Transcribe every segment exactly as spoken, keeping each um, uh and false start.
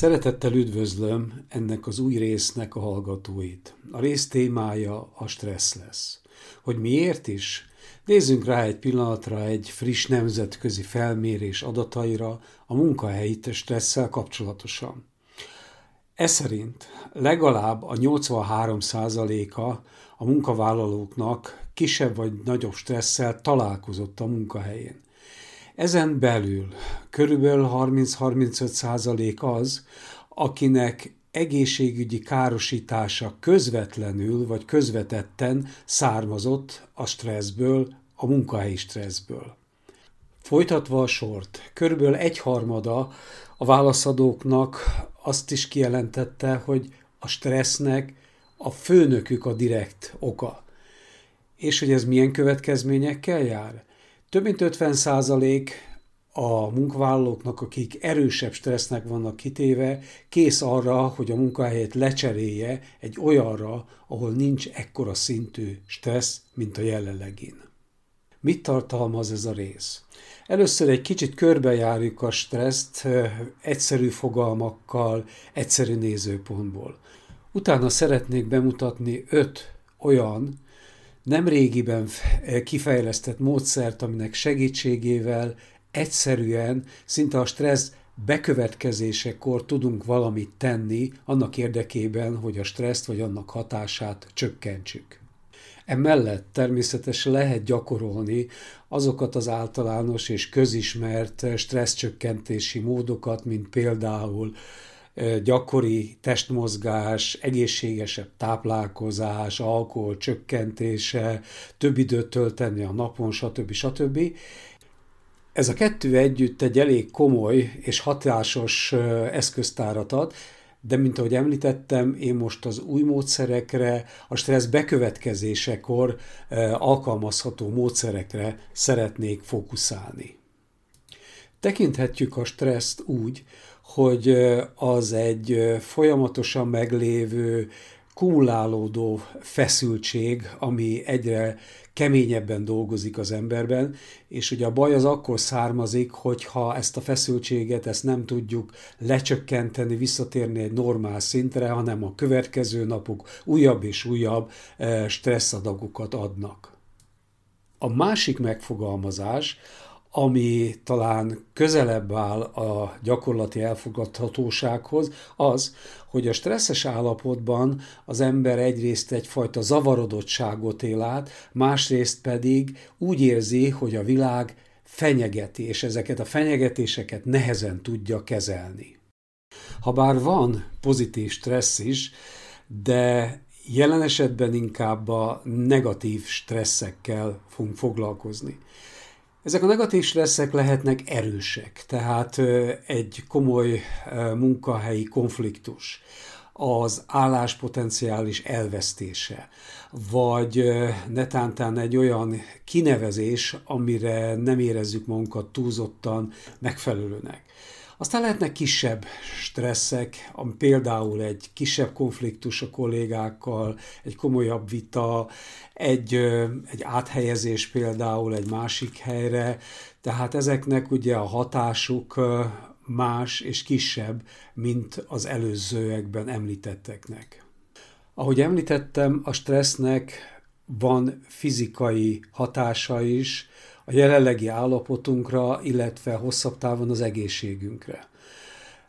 Szeretettel üdvözlöm ennek az új résznek a hallgatóit. A rész témája a stressz lesz. Hogy miért is? Nézzünk rá egy pillanatra egy friss nemzetközi felmérés adataira a munkahelyi stresszel kapcsolatosan. Ez szerint legalább a nyolcvanhárom százaléka a munkavállalóknak kisebb vagy nagyobb stresszel találkozott a munkahelyén. Ezen belül körülbelül harminc-harmincöt százalék az, akinek egészségügyi károsítása közvetlenül vagy közvetetten származott a stresszből, a munkahelyi stresszből. Folytatva a sort, körülbelül egyharmada a válaszadóknak azt is kijelentette, hogy a stressznek a főnökük a direkt oka. És hogy ez milyen következményekkel jár? Több mint ötven százalék a munkavállalóknak, akik erősebb stressznek vannak kitéve, kész arra, hogy a munkahelyet lecserélje egy olyanra, ahol nincs ekkora szintű stressz, mint a jelenlegén. Mit tartalmaz ez a rész? Először egy kicsit körbejárjuk a stresszt egyszerű fogalmakkal, egyszerű nézőpontból. Utána szeretnék bemutatni öt olyan, nem régiben kifejlesztett módszert, aminek segítségével egyszerűen szinte a stressz bekövetkezésekor tudunk valamit tenni annak érdekében, hogy a stresszt vagy annak hatását csökkentsük. Emellett természetesen lehet gyakorolni azokat az általános és közismert stresszcsökkentési módokat, mint például gyakori testmozgás, egészségesebb táplálkozás, alkohol csökkentése, több időt tölteni a napon, stb. stb. Ez a kettő együtt egy elég komoly és hatásos eszköztárat ad, de mint ahogy említettem, én most az új módszerekre, a stressz bekövetkezésekor alkalmazható módszerekre szeretnék fókuszálni. Tekinthetjük a stresszt úgy, hogy az egy folyamatosan meglévő, kumulálódó feszültség, ami egyre keményebben dolgozik az emberben, és ugye a baj az akkor származik, hogyha ezt a feszültséget, ezt nem tudjuk lecsökkenteni, visszatérni egy normál szintre, hanem a következő napok újabb és újabb stresszadagokat adnak. A másik megfogalmazás, ami talán közelebb áll a gyakorlati elfogadhatósághoz, az, hogy a stresszes állapotban az ember egyrészt egyfajta zavarodottságot él át, másrészt pedig úgy érzi, hogy a világ fenyegeti, és ezeket a fenyegetéseket nehezen tudja kezelni. Habár van pozitív stressz is, de jelen esetben inkább a negatív stresszekkel fogunk foglalkozni. Ezek a negatív stresszek lehetnek erősek, tehát egy komoly munkahelyi konfliktus, az álláspotenciális elvesztése, vagy netántán egy olyan kinevezés, amire nem érezzük magunkat túlzottan megfelelőnek. Aztán lehetnek kisebb stresszek, ami például egy kisebb konfliktus a kollégákkal, egy komolyabb vita, egy, egy áthelyezés például egy másik helyre, tehát ezeknek ugye a hatásuk más és kisebb, mint az előzőekben említetteknek. Ahogy említettem, a stressznek van fizikai hatása is, a jelenlegi állapotunkra, illetve hosszabb távon az egészségünkre.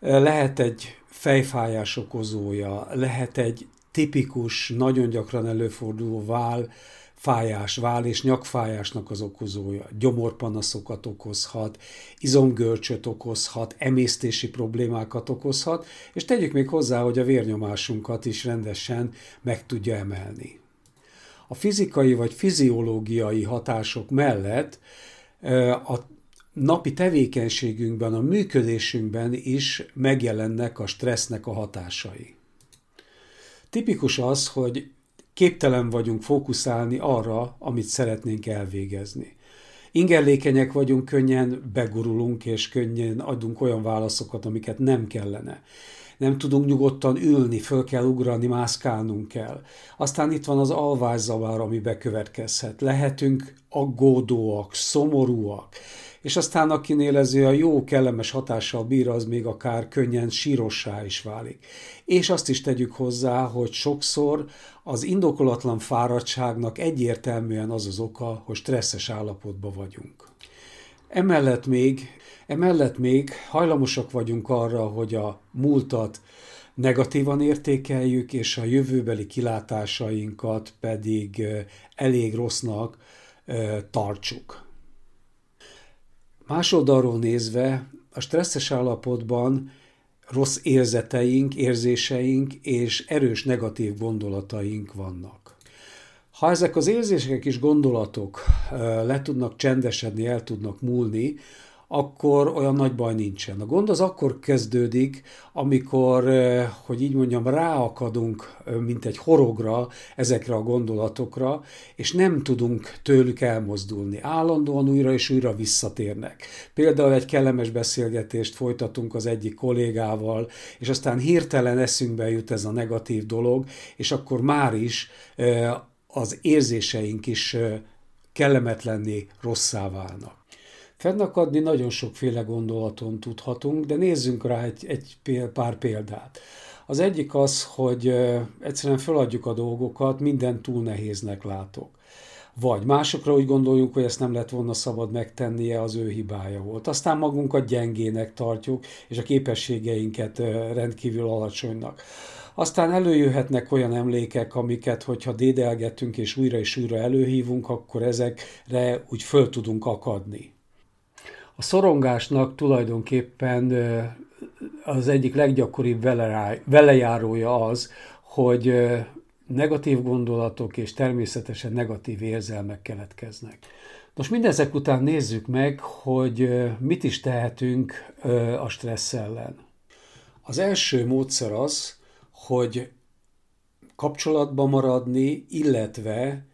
Lehet egy fejfájás okozója, lehet egy tipikus, nagyon gyakran előforduló váll, fájás, váll és nyakfájásnak az okozója, gyomorpanaszokat okozhat, izomgörcsöt okozhat, emésztési problémákat okozhat, és tegyük még hozzá, hogy a vérnyomásunkat is rendesen meg tudja emelni. A fizikai vagy fiziológiai hatások mellett a napi tevékenységünkben, a működésünkben is megjelennek a stressznek a hatásai. Tipikus az, hogy képtelen vagyunk fókuszálni arra, amit szeretnénk elvégezni. Ingerlékenyek vagyunk, könnyen begurulunk, és könnyen adunk olyan válaszokat, amiket nem kellene. Nem tudunk nyugodtan ülni, föl kell ugrani, mászkálnunk kell. Aztán itt van az alvászavar, ami bekövetkezhet. Lehetünk aggódóak, szomorúak, és aztán akinél ez a jó, kellemes hatással bír, az még akár könnyen sírossá is válik. És azt is tegyük hozzá, hogy sokszor az indokolatlan fáradtságnak egyértelműen az az oka, hogy stresszes állapotban vagyunk. Emellett még, emellett még hajlamosak vagyunk arra, hogy a múltat negatívan értékeljük, és a jövőbeli kilátásainkat pedig elég rossznak tartsuk. Másoldalról nézve, a stresszes állapotban rossz érzeteink, érzéseink és erős negatív gondolataink vannak. Ha ezek az érzések és gondolatok le tudnak csendesedni, el tudnak múlni, akkor olyan nagy baj nincsen. A gond az akkor kezdődik, amikor, hogy így mondjam, ráakadunk, mint egy horogra ezekre a gondolatokra, és nem tudunk tőlük elmozdulni. Állandóan újra és újra visszatérnek. Például egy kellemes beszélgetést folytatunk az egyik kollégával, és aztán hirtelen eszünkbe jut ez a negatív dolog, és akkor már is az érzéseink is kellemetlenné, rosszá válnak. Fennakadni nagyon sokféle gondolaton tudhatunk, de nézzünk rá egy, egy pár példát. Az egyik az, hogy egyszerűen feladjuk a dolgokat, mindent túl nehéznek látok. Vagy másokra úgy gondoljuk, hogy ezt nem lett volna szabad megtennie, az ő hibája volt. Aztán magunkat gyengének tartjuk, és a képességeinket rendkívül alacsonynak. Aztán előjöhetnek olyan emlékek, amiket, hogyha dédelgetünk és újra és újra előhívunk, akkor ezekre úgy föl tudunk akadni. A szorongásnak tulajdonképpen az egyik leggyakoribb velejárója az, hogy negatív gondolatok és természetesen negatív érzelmek keletkeznek. Most mindezek után nézzük meg, hogy mit is tehetünk a stressz ellen. Az első módszer az, hogy kapcsolatban maradni, illetve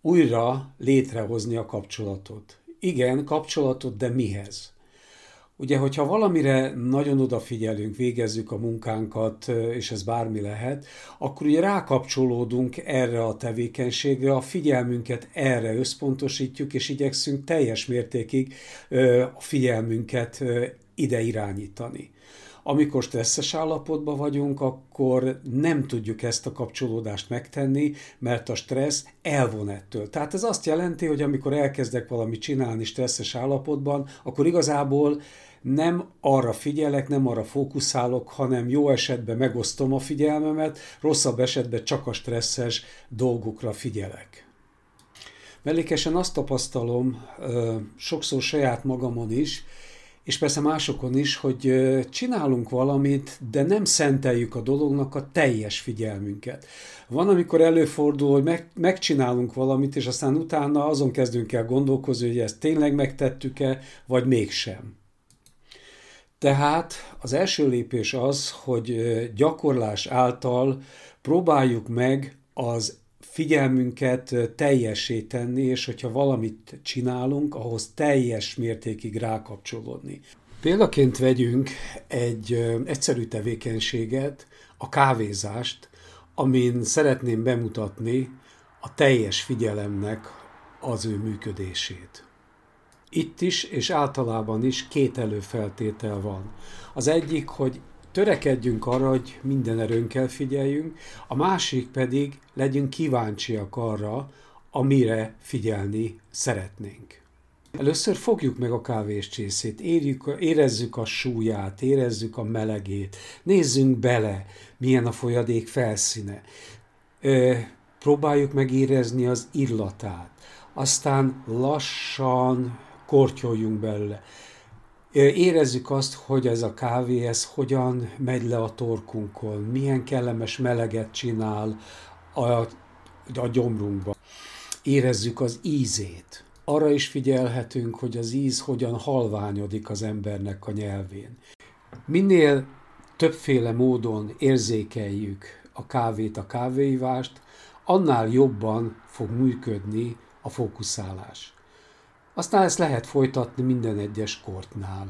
újra létrehozni a kapcsolatot. Igen, kapcsolatot, de mihez? Ugye, hogyha valamire nagyon odafigyelünk, végezzük a munkánkat, és ez bármi lehet, akkor ugye rákapcsolódunk erre a tevékenységre, a figyelmünket erre összpontosítjuk, és igyekszünk teljes mértékig a figyelmünket ide irányítani. Amikor stresszes állapotban vagyunk, akkor nem tudjuk ezt a kapcsolódást megtenni, mert a stressz elvon ettől. Tehát ez azt jelenti, hogy amikor elkezdek valamit csinálni stresszes állapotban, akkor igazából nem arra figyelek, nem arra fókuszálok, hanem jó esetben megosztom a figyelmemet, rosszabb esetben csak a stresszes dolgokra figyelek. Mellékesen azt tapasztalom sokszor saját magamon is, és persze másokon is, hogy csinálunk valamit, de nem szenteljük a dolognak a teljes figyelmünket. Van, amikor előfordul, hogy meg, megcsinálunk valamit, és aztán utána azon kezdünk el gondolkozni, hogy ezt tényleg megtettük-e, vagy mégsem. Tehát az első lépés az, hogy gyakorlás által próbáljuk meg az figyelmünket teljessé tenni, és hogyha valamit csinálunk, ahhoz teljes mértékig rákapcsolódni. Példaként vegyünk egy egyszerű tevékenységet, a kávézást, amin szeretném bemutatni a teljes figyelemnek az ő működését. Itt is, és általában is két előfeltétel van. Az egyik, hogy törekedjünk arra, hogy minden erőnkkel figyeljünk, a másik pedig legyünk kíváncsiak arra, amire figyelni szeretnénk. Először fogjuk meg a kávéscsészét, érjük, érezzük a súlyát, érezzük a melegét, nézzünk bele, milyen a folyadék felszíne, Ö, próbáljuk meg érezni az illatát, aztán lassan kortyoljunk belőle. Érezzük azt, hogy ez a kávé, ez hogyan megy le a torkunkon, milyen kellemes meleget csinál a, a gyomrunkban. Érezzük az ízét. Arra is figyelhetünk, hogy az íz hogyan halványodik az embernek a nyelvén. Minél többféle módon érzékeljük a kávét, a kávéivást, annál jobban fog működni a fókuszálás. Aztán ezt lehet folytatni minden egyes kortnál.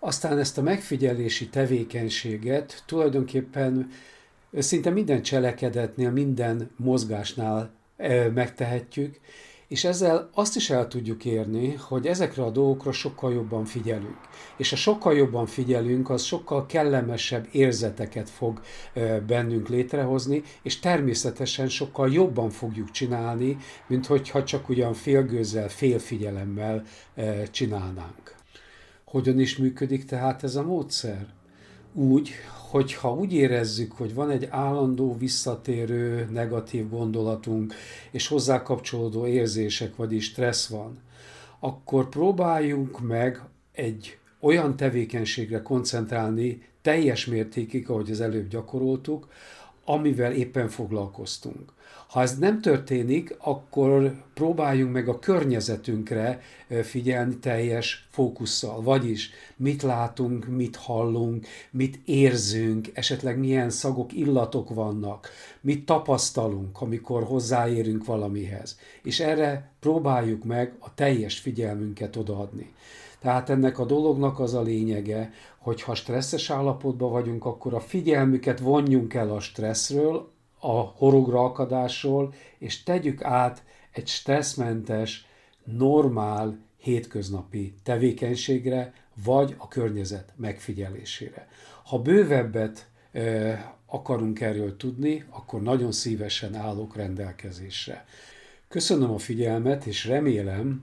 Aztán ezt a megfigyelési tevékenységet tulajdonképpen szinte minden cselekedetnél, minden mozgásnál megtehetjük, És ezzel azt is el tudjuk érni, hogy ezekre a dolgokra sokkal jobban figyelünk. És a sokkal jobban figyelünk, az sokkal kellemesebb érzeteket fog bennünk létrehozni, és természetesen sokkal jobban fogjuk csinálni, mint hogyha csak ugyan félgőzzel, félfigyelemmel csinálnánk. Hogyan is működik tehát ez a módszer? Úgy, hogyha úgy érezzük, hogy van egy állandó visszatérő negatív gondolatunk, és hozzá kapcsolódó érzések, vagyis stressz van, akkor próbáljunk meg egy olyan tevékenységre koncentrálni teljes mértékig, ahogy az előbb gyakoroltuk, amivel éppen foglalkoztunk. Ha ez nem történik, akkor próbáljunk meg a környezetünkre figyelni teljes fókusszal. Vagyis mit látunk, mit hallunk, mit érzünk, esetleg milyen szagok, illatok vannak, mit tapasztalunk, amikor hozzáérünk valamihez. És erre próbáljuk meg a teljes figyelmünket odaadni. Tehát ennek a dolognak az a lényege, hogy ha stresszes állapotban vagyunk, akkor a figyelmüket vonjunk el a stresszről, a horogra akadásról, és tegyük át egy stresszmentes, normál, hétköznapi tevékenységre, vagy a környezet megfigyelésére. Ha bővebbet ö, akarunk erről tudni, akkor nagyon szívesen állok rendelkezésre. Köszönöm a figyelmet, és remélem,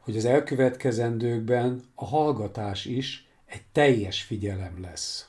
hogy az elkövetkezendőkben a hallgatás is egy teljes figyelem lesz.